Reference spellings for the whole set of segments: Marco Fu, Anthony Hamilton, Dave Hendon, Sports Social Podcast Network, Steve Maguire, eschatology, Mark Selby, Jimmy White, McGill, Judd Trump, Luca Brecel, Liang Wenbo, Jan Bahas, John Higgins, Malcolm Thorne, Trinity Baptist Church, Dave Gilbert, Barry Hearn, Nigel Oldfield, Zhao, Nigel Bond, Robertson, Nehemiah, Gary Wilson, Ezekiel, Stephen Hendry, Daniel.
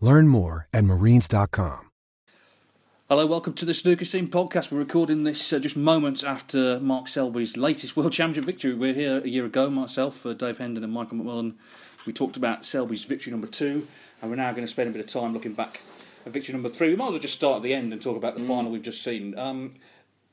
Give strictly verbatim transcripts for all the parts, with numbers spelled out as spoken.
Learn more at marines dot com. Hello, welcome to the Snooker Scene Podcast. We're recording this uh, just moments after Mark Selby's latest World Championship victory. We were here a year ago, myself, uh, Dave Hendon and Michael McMullan. We talked about Selby's victory number two, and we're now going to spend a bit of time looking back at victory number three. We might as well just start at the end and talk about the mm. final we've just seen. Um,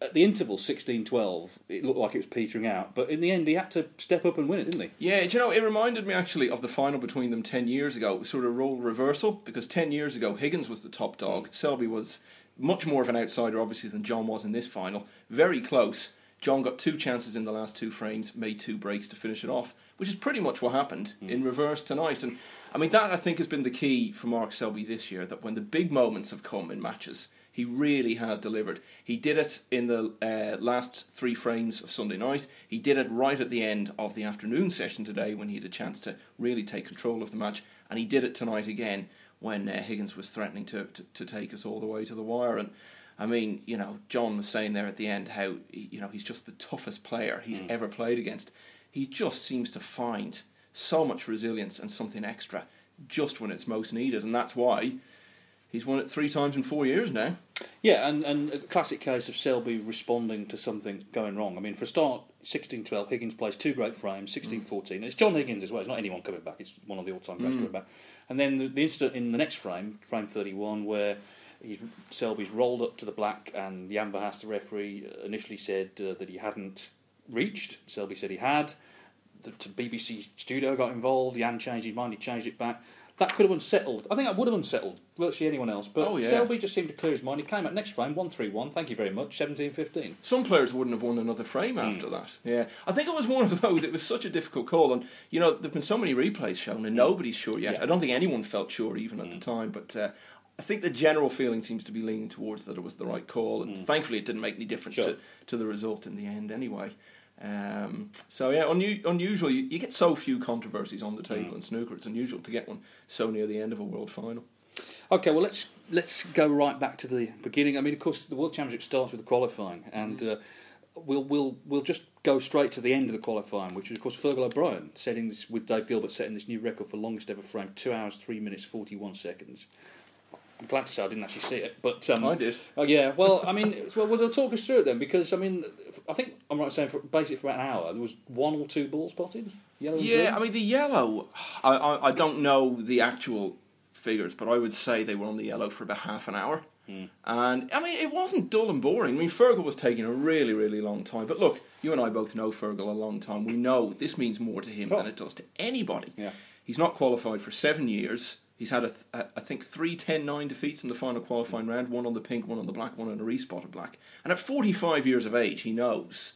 at the interval, sixteen twelve, it looked like it was petering out, but in the end he had to step up and win it, didn't he? Yeah, do you know, it reminded me actually of the final between them ten years ago. It was sort of a role reversal, because ten years ago Higgins was the top dog. Selby was much more of an outsider, obviously, than John was in this final. Very close. John got two chances in the last two frames, made two breaks to finish it off, which is pretty much what happened mm. in reverse tonight. And I mean, that I think has been the key for Mark Selby this year, that when the big moments have come in matches, he really has delivered. He did it in the uh, last three frames of Sunday night. He did it right at the end of the afternoon session today when he had a chance to really take control of the match. And he did it tonight again when uh, Higgins was threatening to, to, to take us all the way to the wire. And I mean, you know, John was saying there at the end how, you know, he's just the toughest player he's mm. ever played against. He just seems to find so much resilience and something extra just when it's most needed. And that's why he's won it three times in four years now. Yeah, and, and a classic case of Selby responding to something going wrong. I mean, for a start, sixteen twelve, Higgins plays two great frames, sixteen fourteen. Mm. It's John Higgins as well. It's not anyone coming back. It's one of the all-time greats mm. coming back. And then the, the incident in the next frame, frame thirty-one, where he's, Selby's rolled up to the black, and Jan Bahas, the referee, initially said uh, that he hadn't reached. Selby said he had. The, the B B C studio got involved. Jan changed his mind. He changed it back. That could have unsettled. I think that would have unsettled virtually anyone else. But oh, yeah. Selby just seemed to clear his mind. He came out next frame, one three one, thank you very much, seventeen fifteen. Some players wouldn't have won another frame mm. after that. Yeah, I think it was one of those, it was such a difficult call. And, you know, there have been so many replays shown and mm. nobody's sure yet. Yeah. I don't think anyone felt sure even mm. at the time. But uh, I think the general feeling seems to be leaning towards that it was the right call. And mm. thankfully it didn't make any difference sure. to, to the result in the end anyway. Um, so yeah, unu- unusual. You, you get so few controversies on the table mm. in snooker. It's unusual to get one so near the end of a world final. Okay, well let's let's go right back to the beginning. I mean, of course, the World Championship starts with the qualifying, and mm. uh, we'll we'll we'll just go straight to the end of the qualifying, which was, of course, Fergal O'Brien setting this, with Dave Gilbert setting this new record for longest ever frame, two hours three minutes forty one seconds. I'm glad to say I didn't actually see it, but um, I did. Oh yeah, well, I mean, well, well, talk us through it then, because I mean, I think I'm right in saying for basically for about an hour there was one or two balls spotted. Yellow and yeah, green. I mean the yellow. I, I I don't know the actual figures, but I would say they were on the yellow for about half an hour, mm. and I mean it wasn't dull and boring. I mean Fergal was taking a really really long time, but look, you and I both know Fergal a long time. We know this means more to him oh. than it does to anybody. Yeah, he's not qualified for seven years. He's had, a th- I think, three ten nine defeats in the final qualifying round, one on the pink, one on the black, one on a respotted black. And at forty-five years of age, he knows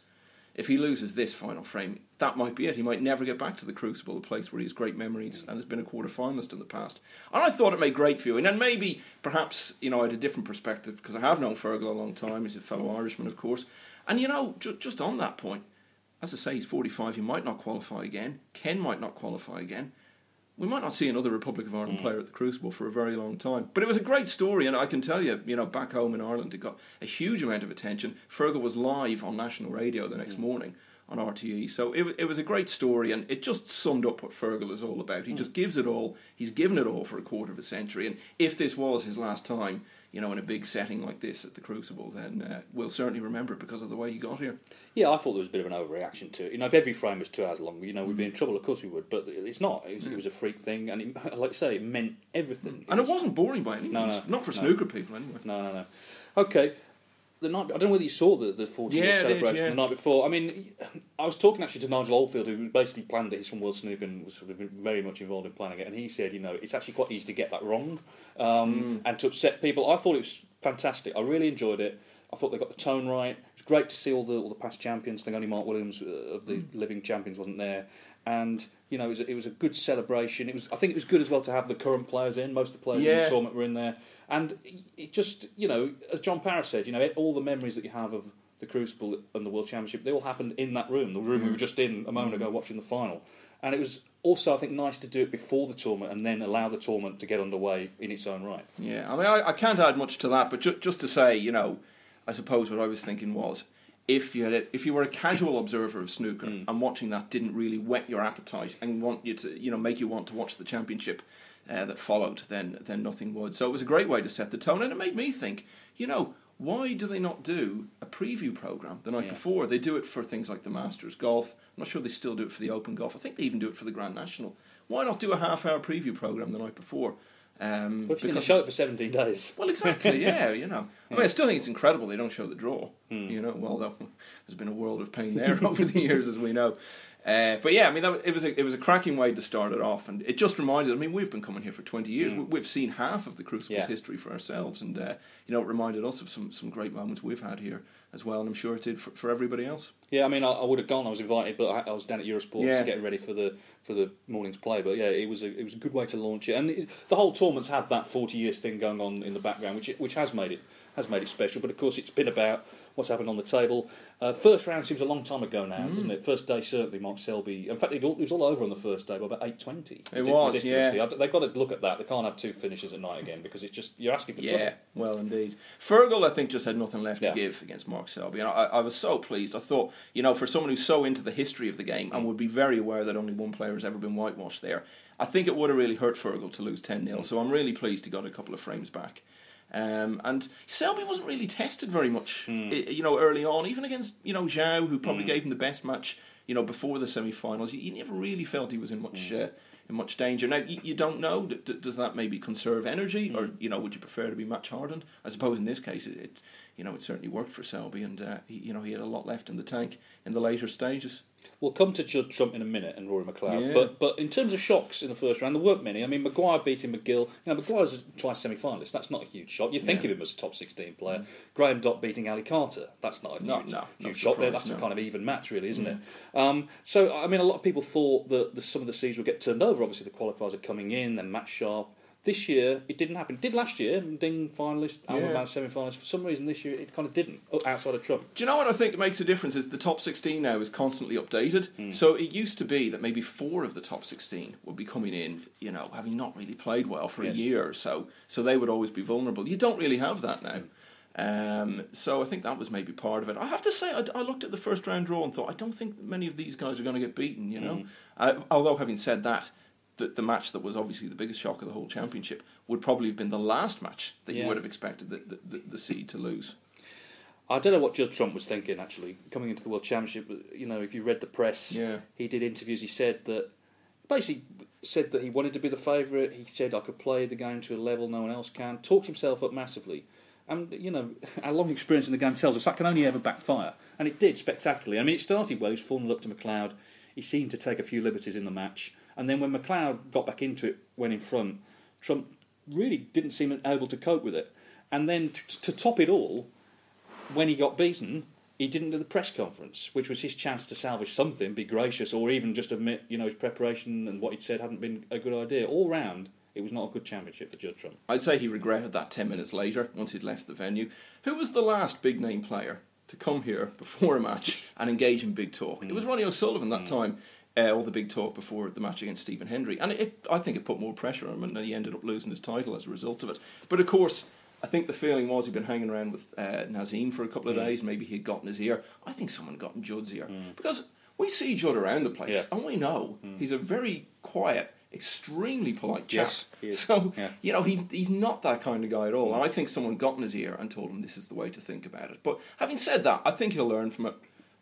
if he loses this final frame, that might be it. He might never get back to the Crucible, a place where he has great memories and has been a quarter-finalist in the past. And I thought it made great viewing. And maybe, perhaps, you know, I had a different perspective, because I have known Fergal a long time. He's a fellow Irishman, of course. And, you know, ju- just on that point, as I say, he's forty-five, he might not qualify again. Ken might not qualify again. we might not see another Republic of Ireland mm. player at the Crucible for a very long time. But it was a great story, and I can tell you, you know, back home in Ireland, it got a huge amount of attention. Fergal was live on national radio the next mm. morning on R T E. So it, it was a great story, and it just summed up what Fergal is all about. He mm. just gives it all. He's given it all for a quarter of a century. And if this was his last time, you know, in a big setting like this at the Crucible, then uh, we'll certainly remember it because of the way he got here. Yeah, I thought there was a bit of an overreaction to it. You know, if every frame was two hours long, you know, we'd be in trouble, of course we would, but it's not. It was, yeah. it was a freak thing, and it, like I say, it meant everything. And it, was, it wasn't boring by any means. No, no, not for no. snooker people, anyway. No, no, no. Okay. The night, I don't know whether you saw the, the fourteen year yeah, celebration did, yeah. the night before. I mean, I was talking actually to Nigel Oldfield, who basically planned it. He's from World Snooker and was sort of very much involved in planning it. And he said, you know, it's actually quite easy to get that wrong um, mm. and to upset people. I thought it was fantastic. I really enjoyed it. I thought they got the tone right. It was great to see all the all the past champions. I think only Mark Williams of the mm. living champions wasn't there. And you know, it was, it was a good celebration. It was, I think, it was good as well to have the current players in. Most of the players yeah. in the tournament were in there. And it just, you know, as John Parris said, you know, all the memories that you have of the Crucible and the World Championship, they all happened in that room, the room we were just in a moment ago watching the final. And it was also, I think, nice to do it before the tournament and then allow the tournament to get underway in its own right. Yeah, I mean, I, I can't add much to that, but ju- just to say, you know, I suppose what I was thinking was, if you had a, if you were a casual observer of snooker mm. and watching that didn't really whet your appetite and want you to, you know, make you want to watch the championship Uh, that followed, then then nothing would. So it was a great way to set the tone, and it made me think, you know, why do they not do a preview programme the night yeah. before? They do it for things like the Masters Golf. I'm not sure they still do it for the Open Golf. I think they even do it for the Grand National. Why not do a half-hour preview programme the night before? Um, what if you're going to show it for seventeen days? Well, exactly, yeah, you know. I mean, I still think it's incredible they don't show the draw, mm. you know, although there's been a world of pain there over the years, as we know. Uh, but yeah, I mean, that, it was a, it was a cracking way to start it off, and it just reminded. I mean, we've been coming here for twenty years. Mm. We've seen half of the Crucible's yeah. history for ourselves, and uh, you know, it reminded us of some, some great moments we've had here as well, and I'm sure it did for, for everybody else. Yeah, I mean, I, I would have gone. I was invited, but I, I was down at Eurosport yeah. getting ready for the for the morning's play. But yeah, it was a it was a good way to launch it, and it, the whole tournament's had that forty years thing going on in the background, which it, which has made it. has made it special, but of course it's been about what's happened on the table. Uh, first round seems a long time ago now, mm. doesn't it? First day certainly, Mark Selby. In fact, it was all over on the first day by about eight twenty. It was, yeah. They've got to look at that. They can't have two finishes at night again because it's just, you're asking for yeah, trouble. Yeah, well indeed. Fergal, I think, just had nothing left yeah. to give against Mark Selby. And I, I was so pleased. I thought, you know, for someone who's so into the history of the game and would be very aware that only one player has ever been whitewashed there, I think it would have really hurt Fergal to lose ten nil. Mm. So I'm really pleased he got a couple of frames back. Um, and Selby wasn't really tested very much, mm. you know, early on. Even against, you know, Zhao, who probably mm. gave him the best match, you know, before the semi-finals. You never really felt he was in much mm. uh, in much danger. Now, you, you don't know. D- does that maybe conserve energy, mm. or you know, would you prefer to be match hardened? I suppose in this case, it, it you know, it certainly worked for Selby, and uh, he, you know, he had a lot left in the tank in the later stages. We'll come to Judd Trump in a minute and Rory McLeod. Yeah. But but in terms of shocks in the first round, there weren't many. I mean, Maguire beating McGill. You know, Maguire's a twice semi-finalist. That's not a huge shock. You think yeah. of him as a top sixteen player. Mm. Graeme Dott beating Ali Carter. That's not a no, huge, no, huge shock there. That's no. a kind of even match, really, isn't mm. it? Um, so, I mean, a lot of people thought that the, some of the seeds would get turned over. Obviously, the qualifiers are coming in. They're match sharp. This year, it didn't happen. It did last year. Ding finalist, Alman yeah. semi-finalist. For some reason, this year, it kind of didn't, outside of Trump. Do you know what I think makes a difference is the top sixteen now is constantly updated. Mm. So it used to be that maybe four of the top sixteen would be coming in, you know, having not really played well for yes. a year or so. So they would always be vulnerable. You don't really have that now. Um, so I think that was maybe part of it. I have to say, I, I looked at the first round draw and thought, I don't think many of these guys are going to get beaten, you know. Mm. Uh, although, having said that, The, the match that was obviously the biggest shock of the whole championship would probably have been the last match that yeah. you would have expected the, the, the, the seed to lose. I don't know what Judd Trump was thinking, actually, coming into the World Championship. You know, if you read the press, yeah. he did interviews, he said that, basically said that he wanted to be the favourite, he said, I could play the game to a level no one else can, talked himself up massively. And, you know, our long experience in the game tells us that can only ever backfire. And it did, spectacularly. I mean, it started well, he was falling up to McLeod, he seemed to take a few liberties in the match. And then when McLeod got back into it, went in front, Trump really didn't seem able to cope with it. And then t- to top it all, when he got beaten, he didn't do the press conference, which was his chance to salvage something, be gracious, or even just admit, you know, his preparation and what he'd said hadn't been a good idea. All round, it was not a good championship for Judd Trump. I'd say he regretted that ten minutes later, once he'd left the venue. Who was the last big-name player to come here before a match and engage in big talk? It was Ronnie O'Sullivan that mm. time. uh, all the big talk before the match against Stephen Hendry. And it, I think it put more pressure on him, and he ended up losing his title as a result of it. But of course, I think the feeling was he'd been hanging around with uh, Nazim for a couple of mm. days. Maybe he'd gotten his ear. I think someone had gotten Judd's ear. Mm. Because we see Judd around the place, yeah. and we know mm. he's a very quiet, extremely polite chap. Yes, he is. So, yeah. you know, he's he's not that kind of guy at all. Mm. And I think someone got in his ear and told him this is the way to think about it. But having said that, I think he'll learn from it.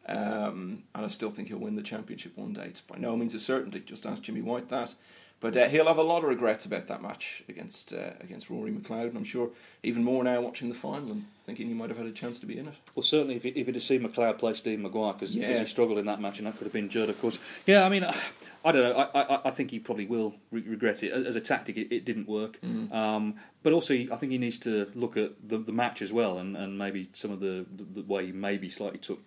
Um, and I still think he'll win the championship one day. It's by no means a certainty. Just ask Jimmy White that. But uh, he'll have a lot of regrets about that match against uh, against Rory McLeod, and I'm sure even more now watching the final and thinking he might have had a chance to be in it. Well, certainly if, he, if he'd have seen McLeod play Steve Maguire, because yeah. he struggled in that match, and that could have been Judd, of course. Yeah, I mean, I, I don't know. I, I, I think he probably will re- regret it. As a tactic, it, it didn't work. Mm. Um, but also, I think he needs to look at the, the match as well, and, and maybe some of the, the, the way he maybe slightly took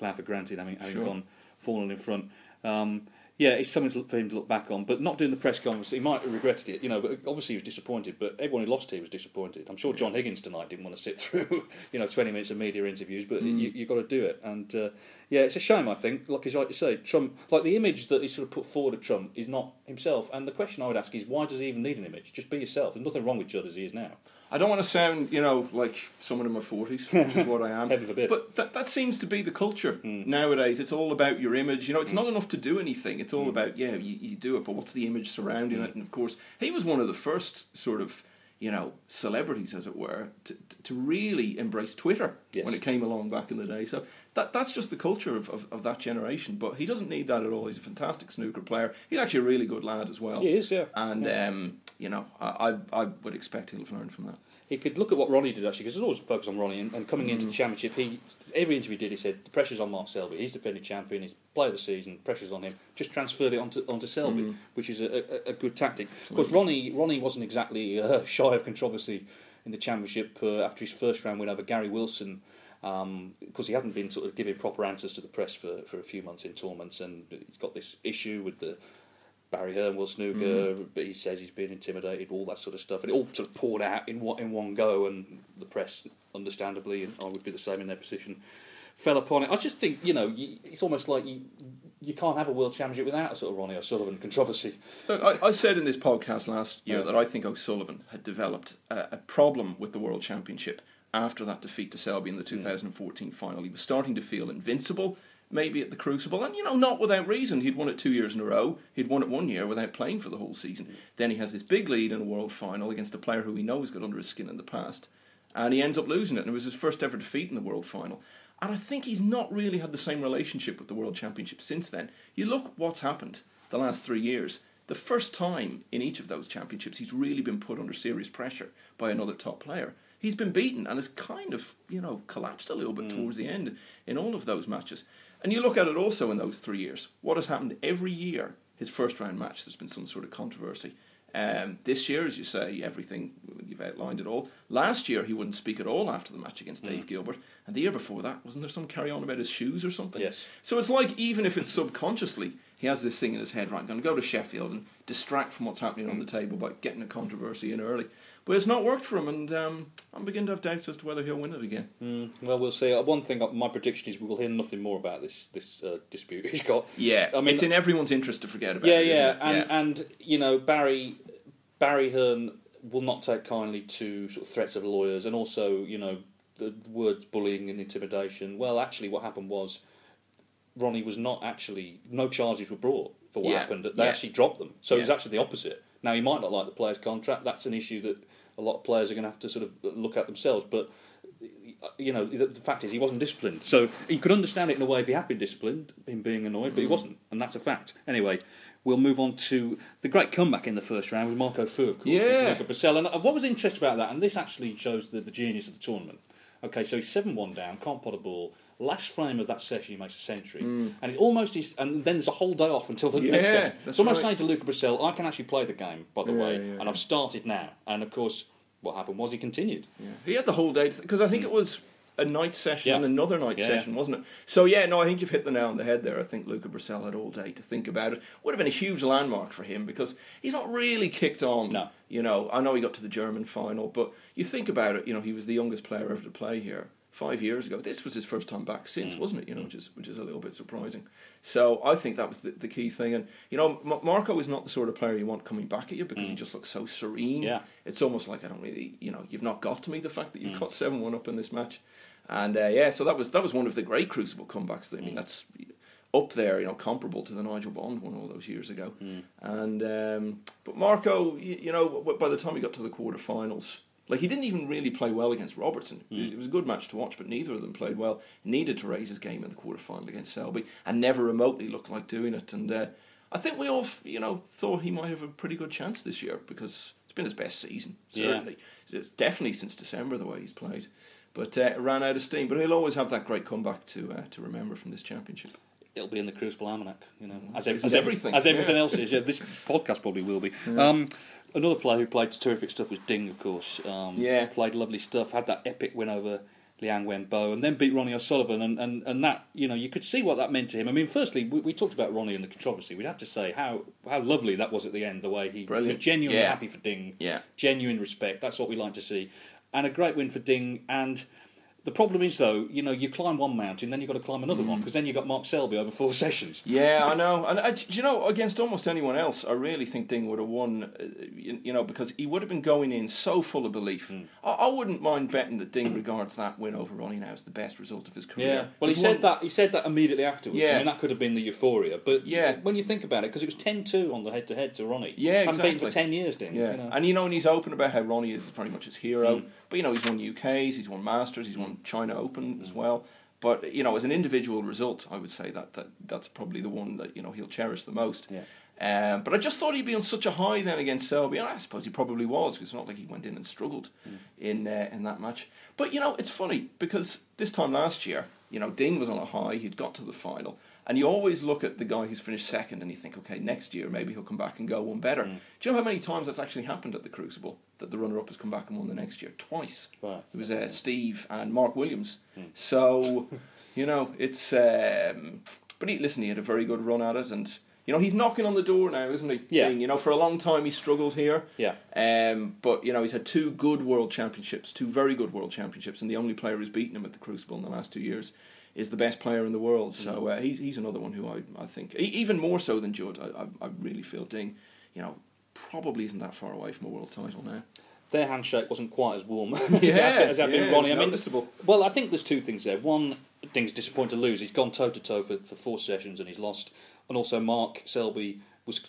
McLeod for granted, having, having sure. gone fallen in front. Um, Yeah, it's something for him to look back on, but not doing the press conference. He might have regretted it, you know, but obviously he was disappointed, but everyone who lost to him was disappointed. I'm sure John Higgins tonight didn't want to sit through, you know, twenty minutes of media interviews, but mm. you, you've got to do it. And, uh, yeah, it's a shame, I think. Like, like you say, Trump, like the image that he sort of put forward of Trump is not himself. And the question I would ask is, why does he even need an image? Just be yourself. There's nothing wrong with Judd as he is now. I don't want to sound, you know, like someone in my forties, which is what I am. Heaven forbid. But that, that seems to be the culture mm. nowadays. It's all about your image. You know, it's mm. not enough to do anything. It's all mm. about, yeah, you, you do it, but what's the image surrounding mm. it? And of course, he was one of the first sort of, you know, celebrities, as it were, to to really embrace Twitter yes. when it came along back in the day. So that that's just the culture of, of, of that generation. But he doesn't need that at all. He's a fantastic snooker player. He's actually a really good lad as well. He is, yeah. And, yeah. um... You know, I, I I would expect he'll have learned from that. He could look at what Ronnie did, actually, because there's always a focus on Ronnie. And, and coming mm. into the championship, he every interview he did, he said, the pressure's on Mark Selby. He's defending champion, he's player of the season, pressure's on him. Just transferred it onto onto Selby, mm. which is a, a, a good tactic. Of course, Ronnie, Ronnie wasn't exactly uh, shy of controversy in the championship uh, after his first round win over Gary Wilson. Um, because he hadn't been sort of giving proper answers to the press for, for a few months in tournaments, and he's got this issue with the Barry Hearn will snooker, mm. but he says he's been intimidated, all that sort of stuff, and it all sort of poured out in one, in one go, and the press, understandably, and I would be the same in their position, fell upon it. I just think, you know, you, it's almost like you you can't have a world championship without a sort of Ronnie O'Sullivan controversy. Look, I, I said in this podcast last year yeah. that I think O'Sullivan had developed a, a problem with the world championship after that defeat to Selby in the two thousand fourteen mm. final. He was starting to feel invincible, maybe at the Crucible, and, you know, not without reason. He'd won it two years in a row. He'd won it one year without playing for the whole season. Mm. Then he has this big lead in a world final against a player who we know has got under his skin in the past, and he ends up losing it, and it was his first ever defeat in the world final. And I think he's not really had the same relationship with the World Championship since then. You look at what's happened the last three years. The first time in each of those championships he's really been put under serious pressure by another top player. He's been beaten and has kind of, you know, collapsed a little bit mm. towards the end in all of those matches. And you look at it also in those three years. What has happened every year? His first round match, there's been some sort of controversy. Um, this year, as you say, everything, you've outlined it all. Last year, he wouldn't speak at all after the match against mm. Dave Gilbert. And the year before that, wasn't there some carry-on about his shoes or something? Yes. So it's like, even if it's subconsciously, he has this thing in his head, right, I'm going to go to Sheffield and distract from what's happening mm. on the table by getting a controversy in early. But it's not worked for him, and um, I'm beginning to have doubts as to whether he'll win it again. Mm, well, we'll see. One thing, my prediction is we will hear nothing more about this this uh, dispute he's got. Yeah, I mean, it's in everyone's interest to forget about yeah, it. Yeah, isn't it? And, yeah, and, you know, Barry Barry Hearn will not take kindly to sort of threats of lawyers, and also, you know, the words bullying and intimidation. Well, actually, what happened was Ronnie was not actually, no charges were brought for what yeah, happened. They yeah. actually dropped them. So yeah. it was actually the opposite. Now, he might not like the player's contract. That's an issue that a lot of players are going to have to sort of look at themselves, but, you know, the fact is he wasn't disciplined. So you could understand it in a way if he had been disciplined, him being annoyed, but mm. he wasn't, and that's a fact. Anyway, we'll move on to the great comeback in the first round with Marco Fu, of course, yeah. Luca Brecel. And what was interesting about that, and this actually shows the, the genius of the tournament. Okay, so he's seven one down, can't pot a ball. Last frame of that session, he makes a century, mm. and it almost is. And then there's a whole day off until the yeah, next session. It's so almost right. saying to Luca Brecel, "I can actually play the game, by the yeah, way, yeah, and yeah. I've started now." And of course, what happened was he continued. Yeah. He had the whole day because I think mm. it was a night session yeah. and another night yeah, session, yeah. wasn't it? So yeah, no, I think you've hit the nail on the head there. I think Luca Brecel had all day to think about it. Would have been a huge landmark for him because he's not really kicked on. No. You know, I know he got to the German final, but you think about it, you know, he was the youngest player ever to play here. five years ago. This was his first time back since, mm. wasn't it? You know, which is which is a little bit surprising. So I think that was the, the key thing. And you know, M- Marco is not the sort of player you want coming back at you because mm. he just looks so serene. Yeah. It's almost like I don't really, you know, you've not got to me. The fact that you've mm. got seven one up in this match, and uh, yeah, so that was that was one of the great Crucible comebacks. I mean, mm. that's up there, you know, comparable to the Nigel Bond one all those years ago. Mm. And um, but Marco, you, you know, by the time he got to the quarterfinals, like, he didn't even really play well against Robertson. Mm. It was a good match to watch, but neither of them played well. Needed to raise his game in the quarterfinal against Selby, and never remotely looked like doing it. And uh, I think we all, you know, thought he might have a pretty good chance this year because it's been his best season, certainly. Yeah. It's definitely since December the way he's played. But uh, it ran out of steam. But he'll always have that great comeback to uh, to remember from this championship. It'll be in the Crucible Almanac, you know, as, ev- as everything, as everything yeah. else is. Yeah, this podcast probably will be. Yeah. Um, Another player who played terrific stuff was Ding, of course. Um, yeah. Played lovely stuff, had that epic win over Liang Wenbo, and then beat Ronnie O'Sullivan. And, and, and that, you know, you could see what that meant to him. I mean, firstly, we, we talked about Ronnie and the controversy. We'd have to say how, how lovely that was at the end, the way he Brilliant. was genuinely yeah. happy for Ding. Yeah. Genuine respect. That's what we like to see. And a great win for Ding. And the problem is, though, you know, you climb one mountain, then you've got to climb another mm. one, because then you've got Mark Selby over four sessions. Yeah, I know. And, I, you know, against almost anyone else, I really think Ding would have won, you know, because he would have been going in so full of belief. Mm. I, I wouldn't mind betting that Ding regards that win over Ronnie now as the best result of his career. Yeah. Well, he said, one... that, he said that immediately afterwards. Yeah. I mean, that could have been the euphoria. But yeah. when you think about it, because it was ten two on the head-to-head to Ronnie. Yeah, exactly. Hadn't beaten for ten years, Ding. Yeah. You know? And, you know, and he's open about how Ronnie is very much his hero. Mm. But, you know, he's won U Ks, he's won Masters, he's won China Open as well, but you know, as an individual result, I would say that, that that's probably the one that, you know, he'll cherish the most. Yeah. Um, but I just thought he'd be on such a high then against Selby, and I suppose he probably was, because it's not like he went in and struggled mm. in uh, in that match. But you know, it's funny because this time last year, you know, Ding was on a high, he'd got to the final, and you always look at the guy who's finished second and you think, okay, next year maybe he'll come back and go one better. Mm. Do you know how many times that's actually happened at the Crucible, that the runner-up has come back and won the next year? Twice. Wow. It was uh, Steve and Mark Williams. Mm. So, you know, it's... Um, but he, listen, he had a very good run at it, and... You know, he's knocking on the door now, isn't he? Yeah. Ding? You know, for a long time he struggled here. Yeah. Um, but, you know, he's had two good world championships, two very good world championships, and the only player who's beaten him at the Crucible in the last two years is the best player in the world. So uh, he's, he's another one who I, I think, even more so than Judd, I, I, I really feel Ding, you know, probably isn't that far away from a world title now. Their handshake wasn't quite as warm as yeah, that, as that yeah, been Ronnie. I mean, noticeable. Well, I think there's two things there. One, Ding's disappointed to lose. He's gone toe-to-toe for, for four sessions and he's lost. And also Mark Selby was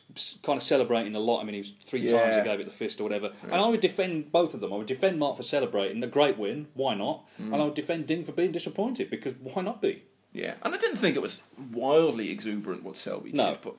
kind of celebrating a lot. I mean, he was three yeah. times he gave it the fist or whatever. Yeah. And I would defend both of them. I would defend Mark for celebrating. A great win. Why not? Mm. And I would defend Ding for being disappointed, because why not be? Yeah. And I didn't think it was wildly exuberant what Selby no. did, but...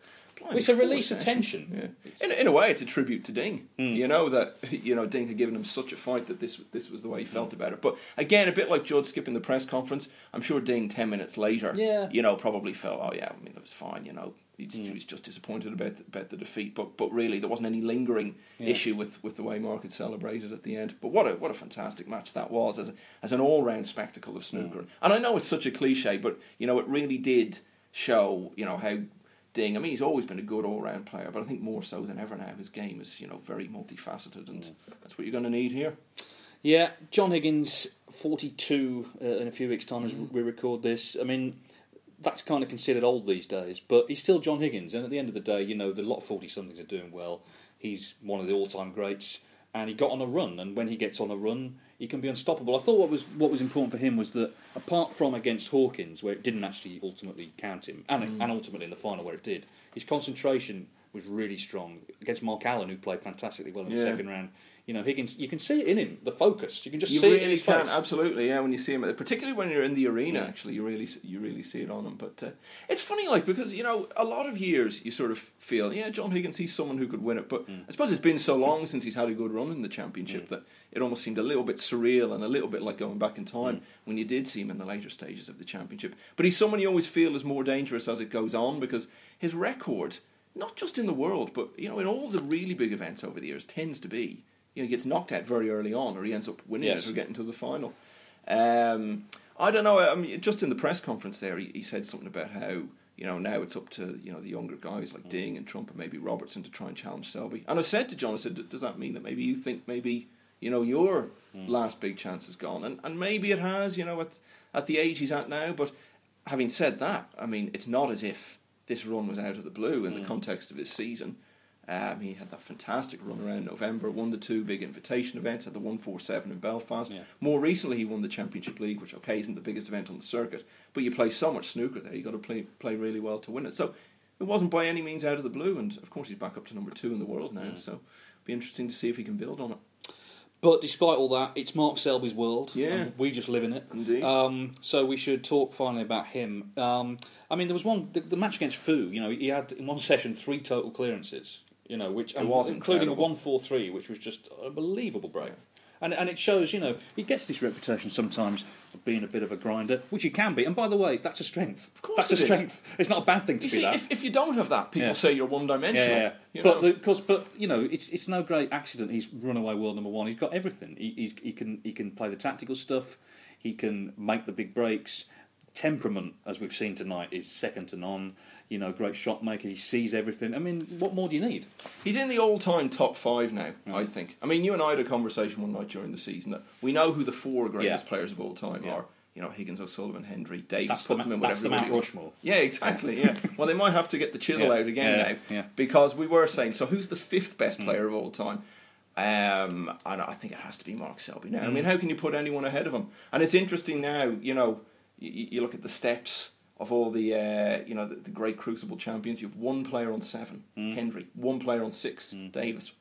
It's a release of tension. Yeah. In, in a way, it's a tribute to Ding. Mm. You know that you know Ding had given him such a fight that this this was the way he felt mm. about it. But again, a bit like Judd skipping the press conference, I'm sure Ding ten minutes later, yeah. you know, probably felt, oh yeah, I mean, it was fine. You know, he's, mm. he's just disappointed about the, about the defeat. But but really, there wasn't any lingering yeah. issue with, with the way Mark had celebrated at the end. But what a what a fantastic match that was as a, as an all round spectacle of snooker. Mm. And I know it's such a cliche, but you know, it really did show you know how. Ding, I mean, he's always been a good all-round player, but I think more so than ever now, his game is, you know, very multifaceted, and yeah. that's what you're going to need here. Yeah, John Higgins, forty-two uh, in a few weeks' time as mm. we record this. I mean, that's kind of considered old these days, but he's still John Higgins, and at the end of the day, you know, the lot of forty-somethings are doing well. He's one of the all-time greats, and he got on a run, and when he gets on a run, he can be unstoppable. I thought what was what was important for him was that, apart from against Hawkins, where it didn't actually ultimately count him, and, mm. and ultimately in the final where it did, his concentration was really strong. Against Mark Allen, who played fantastically well in yeah. the second round, you know, Higgins, you can see it in him, the focus. You can just you see really it in his can, face. Absolutely, yeah, when you see him, particularly when you're in the arena, yeah. actually, you really you really see it on him. But uh, it's funny, like, because, you know, a lot of years you sort of feel, yeah, John Higgins, he's someone who could win it. But mm. I suppose it's been so long since he's had a good run in the championship mm. that it almost seemed a little bit surreal and a little bit like going back in time mm. when you did see him in the later stages of the championship. But he's someone you always feel is more dangerous as it goes on, because his record, not just in the world, but, you know, in all the really big events over the years, tends to be, you know, he gets knocked out very early on, or he ends up winning yes. it or getting to the final. Um, I don't know, I mean, just in the press conference there, he, he said something about how, you know, now it's up to, you know, the younger guys like mm. Ding and Trump and maybe Robertson to try and challenge Selby. And I said to John, I said, does that mean that maybe you think maybe you know, your mm. last big chance is gone. And and maybe it has, you know, at, at the age he's at now. But having said that, I mean, it's not as if this run was out of the blue in mm. the context of his season. Um, he had that fantastic run around November, won the two big invitation events, had the one forty-seven in Belfast. Yeah. More recently, he won the Championship League, which, okay, isn't the biggest event on the circuit, but you play so much snooker there, you've got to play, play really well to win it. So it wasn't by any means out of the blue, and of course he's back up to number two in the world now, yeah. so it'll be interesting to see if he can build on it. But despite all that, it's Mark Selby's world. Yeah. And we just live in it. Indeed. Um, so we should talk finally about him. Um, I mean, there was one, the, the match against Fu, you know, he had in one session three total clearances, you know, which, and was including a one four three, which was just an unbelievable break. Yeah. And and it shows, you know, he gets this reputation sometimes of being a bit of a grinder, which he can be. And by the way, that's a strength. Of course that's it a is. strength. It's not a bad thing to you be see, that. If, if you don't have that, people yeah. say you're one-dimensional. Yeah, yeah. You but, the, cause, but, you know, it's it's no great accident he's runaway world number one. He's got everything. He, he's, he, can, he can play the tactical stuff. He can make the big breaks. Temperament, as we've seen tonight, is second to none. You know, great shot maker. He sees everything. I mean, what more do you need? He's in the all-time top five now, mm. I think. I mean, you and I had a conversation one night during the season that we know who the four greatest yeah. players of all time yeah. are. You know, Higgins, O'Sullivan, Hendry, Dave. That's put the, them in that's whatever the Mount Rushmore. Yeah, exactly, yeah. Well, they might have to get the chisel yeah. out again yeah. now yeah. because we were saying, so who's the fifth best mm. player of all time? Um, and I think it has to be Mark Selby now. Mm. I mean, how can you put anyone ahead of him? And it's interesting now, you know, you, you look at the steps of all the, uh, you know, the, the great Crucible champions. You have one player on seven, mm. Hendry. One player on six, mm. Davis.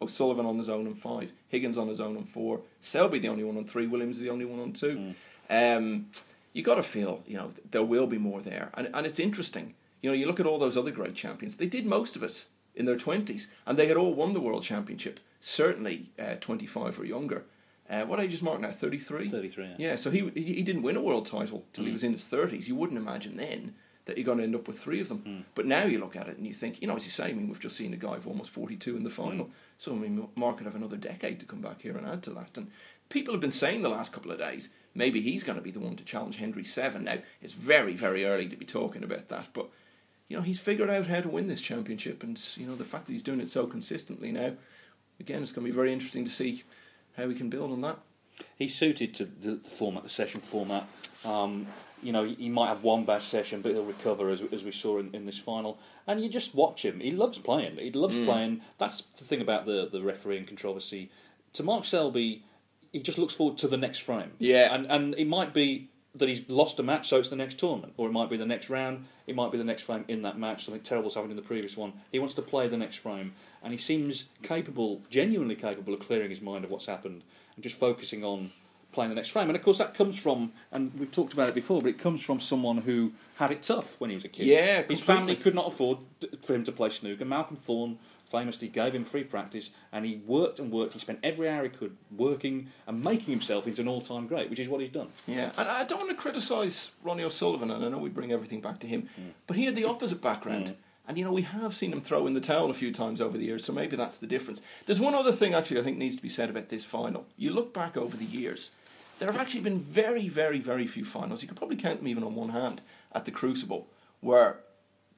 O'Sullivan on his own on five. Higgins on his own on four. Selby the only one on three. Williams the only one on two. Mm. Um, you got to feel, you know, there will be more there. And and it's interesting. You know, you look at all those other great champions. They did most of it in their twenties. And they had all won the World Championship. Certainly uh, twenty-five or younger. Uh, what age is Mark now? thirty-three? thirty-three, yeah. Yeah, so he he didn't win a world title till mm. he was in his thirties. You wouldn't imagine then that you're going to end up with three of them. Mm. But now you look at it and you think, you know, as you say, I mean, we've just seen a guy of almost forty-two in the final. Mm. So, I mean, Mark could have another decade to come back here and add to that. And people have been saying the last couple of days, maybe he's going to be the one to challenge Hendry seven. Now, it's very, very early to be talking about that, but, you know, he's figured out how to win this championship. And, you know, the fact that he's doing it so consistently now, again, it's going to be very interesting to see how we can build on that. He's suited to the, the format, the session format. Um, you know, he, he might have one bad session, but he'll recover, as, as we saw in, in this final. And you just watch him. He loves playing. He loves mm. playing. That's the thing about the, the refereeing controversy. To Mark Selby, he just looks forward to the next frame. Yeah. And, and it might be that he's lost a match, so it's the next tournament. Or it might be the next round. It might be the next frame in that match. Something terrible's happened in the previous one. He wants to play the next frame. And he seems capable, genuinely capable of clearing his mind of what's happened and just focusing on playing the next frame. And of course that comes from, and we've talked about it before, but it comes from someone who had it tough when he was a kid. Yeah, completely. His family could not afford for him to play snooker. Malcolm Thorne famously gave him free practice and he worked and worked. He spent every hour he could working and making himself into an all-time great, which is what he's done. Yeah, and I don't want to criticise Ronnie O'Sullivan, and I know we bring everything back to him, mm. but he had the opposite background. Mm. And, you know, we have seen him throw in the towel a few times over the years, so maybe that's the difference. There's one other thing, actually, I think needs to be said about this final. You look back over the years, there have actually been very, very, very few finals. You could probably count them even on one hand at the Crucible, where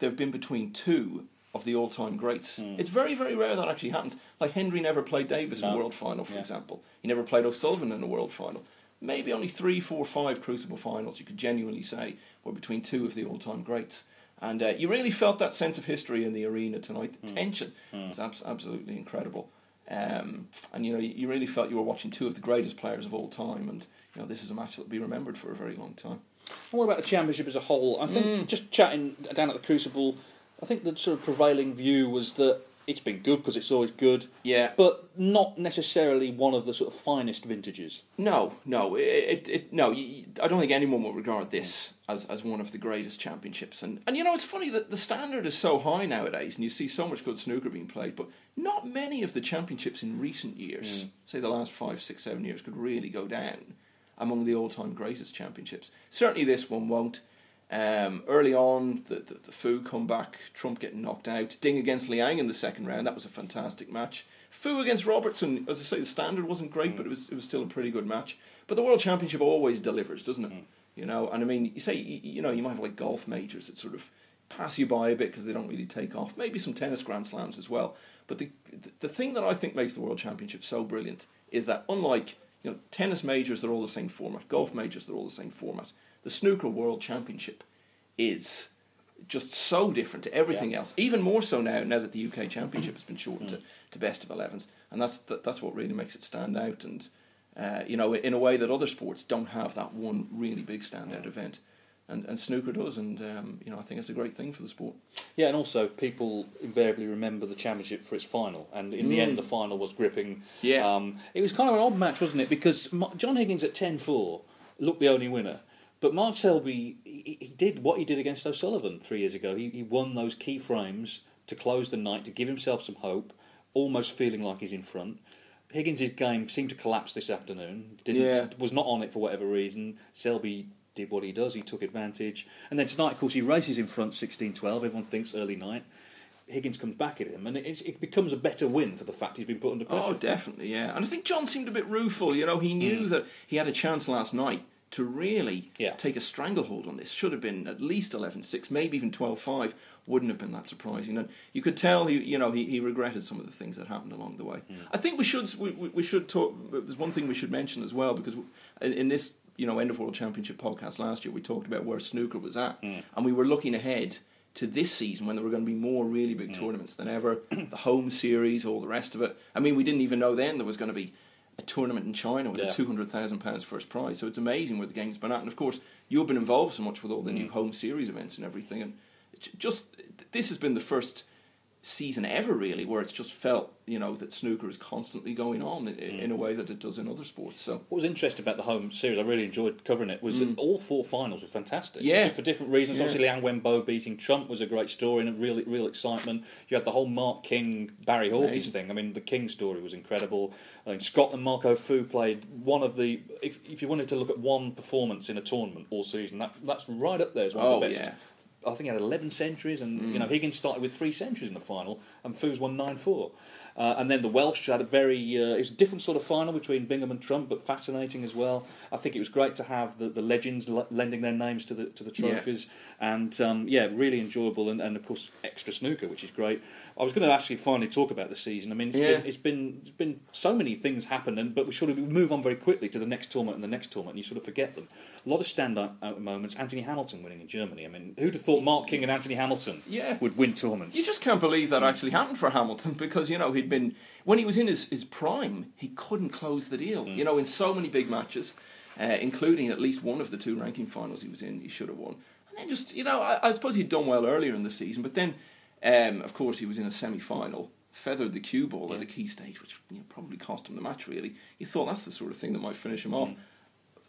there have been between two of the all-time greats. Mm. It's very, very rare that actually happens. Like, Hendry never played Davis no. in a world final, for yeah. example. He never played O'Sullivan in a world final. Maybe only three, four, five Crucible finals, you could genuinely say, were between two of the all-time greats. And uh, you really felt that sense of history in the arena tonight. The mm. tension mm. was ab- absolutely incredible. Um, and, you know, you really felt you were watching two of the greatest players of all time. And, you know, this is a match that will be remembered for a very long time. And what about the championship as a whole? I think mm. just chatting down at the Crucible, I think the sort of prevailing view was that it's been good because it's always good. Yeah. But not necessarily one of the sort of finest vintages. No, no. It, it, it, no, you, I don't think anyone will regard this mm. as, as one of the greatest championships. And, and, you know, it's funny that the standard is so high nowadays and you see so much good snooker being played, but not many of the championships in recent years, mm. say the last five, six, seven years, could really go down among the all-time greatest championships. Certainly this one won't. Um, early on, the, the, the Fu comeback, Trump getting knocked out, Ding against Liang in the second round, that was a fantastic match. Fu against Robertson, as I say, the standard wasn't great, mm. but it was it was still a pretty good match. But the World Championship always delivers, doesn't it? Mm. You know, and I mean, you say, you, you know, you might have like golf majors that sort of pass you by a bit because they don't really take off. Maybe some tennis grand slams as well. But the, the the thing that I think makes the World Championship so brilliant is that unlike, you know, tennis majors, they're all the same format. Golf majors, they're all the same format. The Snooker World Championship is just so different to everything yeah. else. Even more so now, now that the U K Championship has been shortened mm. to, to best of elevens, and that's th- that's what really makes it stand out. And uh, you know, in a way that other sports don't have that one really big standout yeah. event. And, and snooker does, and um, you know, I think it's a great thing for the sport. Yeah, and also people invariably remember the championship for its final, and in mm. the end, the final was gripping. Yeah, um, it was kind of an odd match, wasn't it? Because John Higgins at ten four looked the only winner, but Mark Selby he, he did what he did against O'Sullivan three years ago. He, he won those key frames to close the night to give himself some hope, almost feeling like he's in front. Higgins' game seemed to collapse this afternoon. Didn't yeah. was not on it for whatever reason. Selby did what he does, he took advantage, and then tonight, of course, he races in front sixteen twelve. Everyone thinks early night. Higgins comes back at him, and it's, it becomes a better win for the fact he's been put under pressure. Oh, definitely, yeah. And I think John seemed a bit rueful. You know, he knew mm. that he had a chance last night to really yeah. take a stranglehold on this. Should have been at least eleven six, maybe even twelve five. Wouldn't have been that surprising. And you could tell, he, you know, he, he regretted some of the things that happened along the way. Mm. I think we should we, we should talk. There's one thing we should mention as well, because in, in this. You know, End of World Championship podcast last year, we talked about where snooker was at, mm. and we were looking ahead to this season when there were going to be more really big mm. tournaments than ever, the home series, all the rest of it. I mean, we didn't even know then there was going to be a tournament in China with yeah. a two hundred thousand pounds first prize, so it's amazing where the game's been at. And of course, you've been involved so much with all the mm. new home series events and everything, and just this has been the first season ever, really, where it's just felt, you know, that snooker is constantly going on in, mm. in a way that it does in other sports. So what was interesting about the home series, I really enjoyed covering it, was mm. that all four finals were fantastic. Yeah. For different reasons. Yeah. Obviously, Liang Wenbo beating Trump was a great story and a real, real excitement. You had the whole Mark King, Barry Hawkins thing. I mean, the King story was incredible. In Scotland, Marco Fu played one of the... If, if you wanted to look at one performance in a tournament all season, that, that's right up there as one oh, of the best. Yeah. I think he had eleven centuries, and mm. you know, Higgins started with three centuries in the final, and Fu's won nine four. Uh, and then the Welsh had a very... Uh, it was a different sort of final between Bingham and Trump, but fascinating as well. I think it was great to have the, the legends l- lending their names to the to the trophies. Yeah. And, um, yeah, really enjoyable, and, and, of course, extra snooker, which is great. I was going to actually finally talk about the season. I mean, it's, yeah. been, it's, been, it's been so many things happen, and, but we sort of move on very quickly to the next tournament and the next tournament, and you sort of forget them. A lot of standout moments. Anthony Hamilton winning in Germany. I mean, who'd have thought Mark King and Anthony Hamilton yeah. would win tournaments? You just can't believe that actually happened for Hamilton, because, you know, he'd been, when he was in his, his prime, he couldn't close the deal. Mm. You know, in so many big matches, uh, including at least one of the two ranking finals he was in, he should have won. And then just, you know, I, I suppose he'd done well earlier in the season, but then, um, of course, he was in a semi-final, feathered the cue ball yeah. at a key stage, which you know, probably cost him the match, really. You thought that's the sort of thing that might finish him mm. off.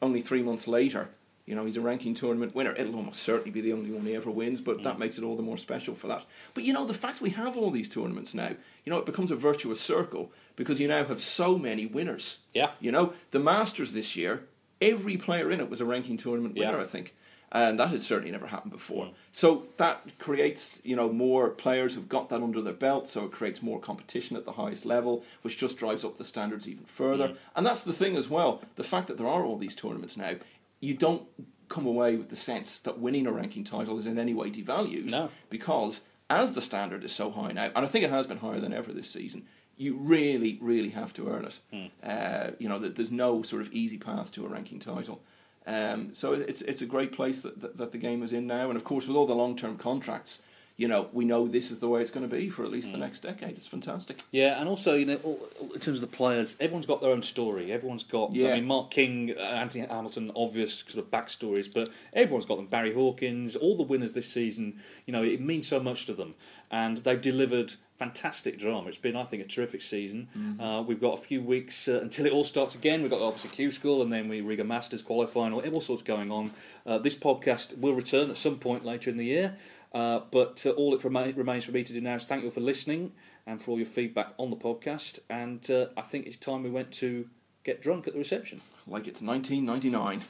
Only three months later, you know, he's a ranking tournament winner. It'll almost certainly be the only one he ever wins, but mm. that makes it all the more special for that. But, you know, the fact we have all these tournaments now, you know, it becomes a virtuous circle because you now have so many winners. Yeah. You know, the Masters this year, every player in it was a ranking tournament winner, yeah. I think. And that had certainly never happened before. Mm. So that creates, you know, more players who've got that under their belt, so it creates more competition at the highest level, which just drives up the standards even further. Mm. And that's the thing as well, the fact that there are all these tournaments now, you don't come away with the sense that winning a ranking title is in any way devalued. No. Because as the standard is so high now, and I think it has been higher than ever this season, you really, really have to earn it. Mm. Uh, you know, there's no sort of easy path to a ranking title. Um, so it's it's a great place that, that, that the game is in now. And of course, with all the long-term contracts, you know, we know this is the way it's going to be for at least mm. the next decade. It's fantastic. Yeah, and also, you know, all, all, in terms of the players, everyone's got their own story. Everyone's got, yeah. I mean, Mark King, uh, Anthony Hamilton, obvious sort of backstories, but everyone's got them. Barry Hawkins, all the winners this season, you know, it means so much to them. And they've delivered fantastic drama. It's been, I think, a terrific season. Mm-hmm. Uh, we've got a few weeks uh, until it all starts again. We've got obviously Q School, and then we Riga Masters qualifying, all sorts going on. Uh, this podcast will return at some point later in the year. Uh, but uh, all it remains for me to do now is thank you all for listening and for all your feedback on the podcast. And uh, I think it's time we went to get drunk at the reception. Like it's nineteen ninety-nine.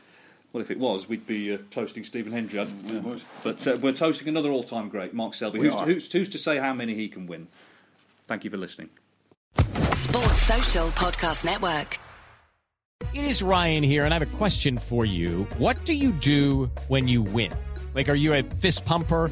Well, if it was, we'd be uh, toasting Stephen Hendry. Yeah. But uh, we're toasting another all-time great, Mark Selby. Who's to, who's, who's to say how many he can win? Thank you for listening. Sports Social Podcast Network. It is Ryan here, and I have a question for you. What do you do when you win? Like, are you a fist pumper?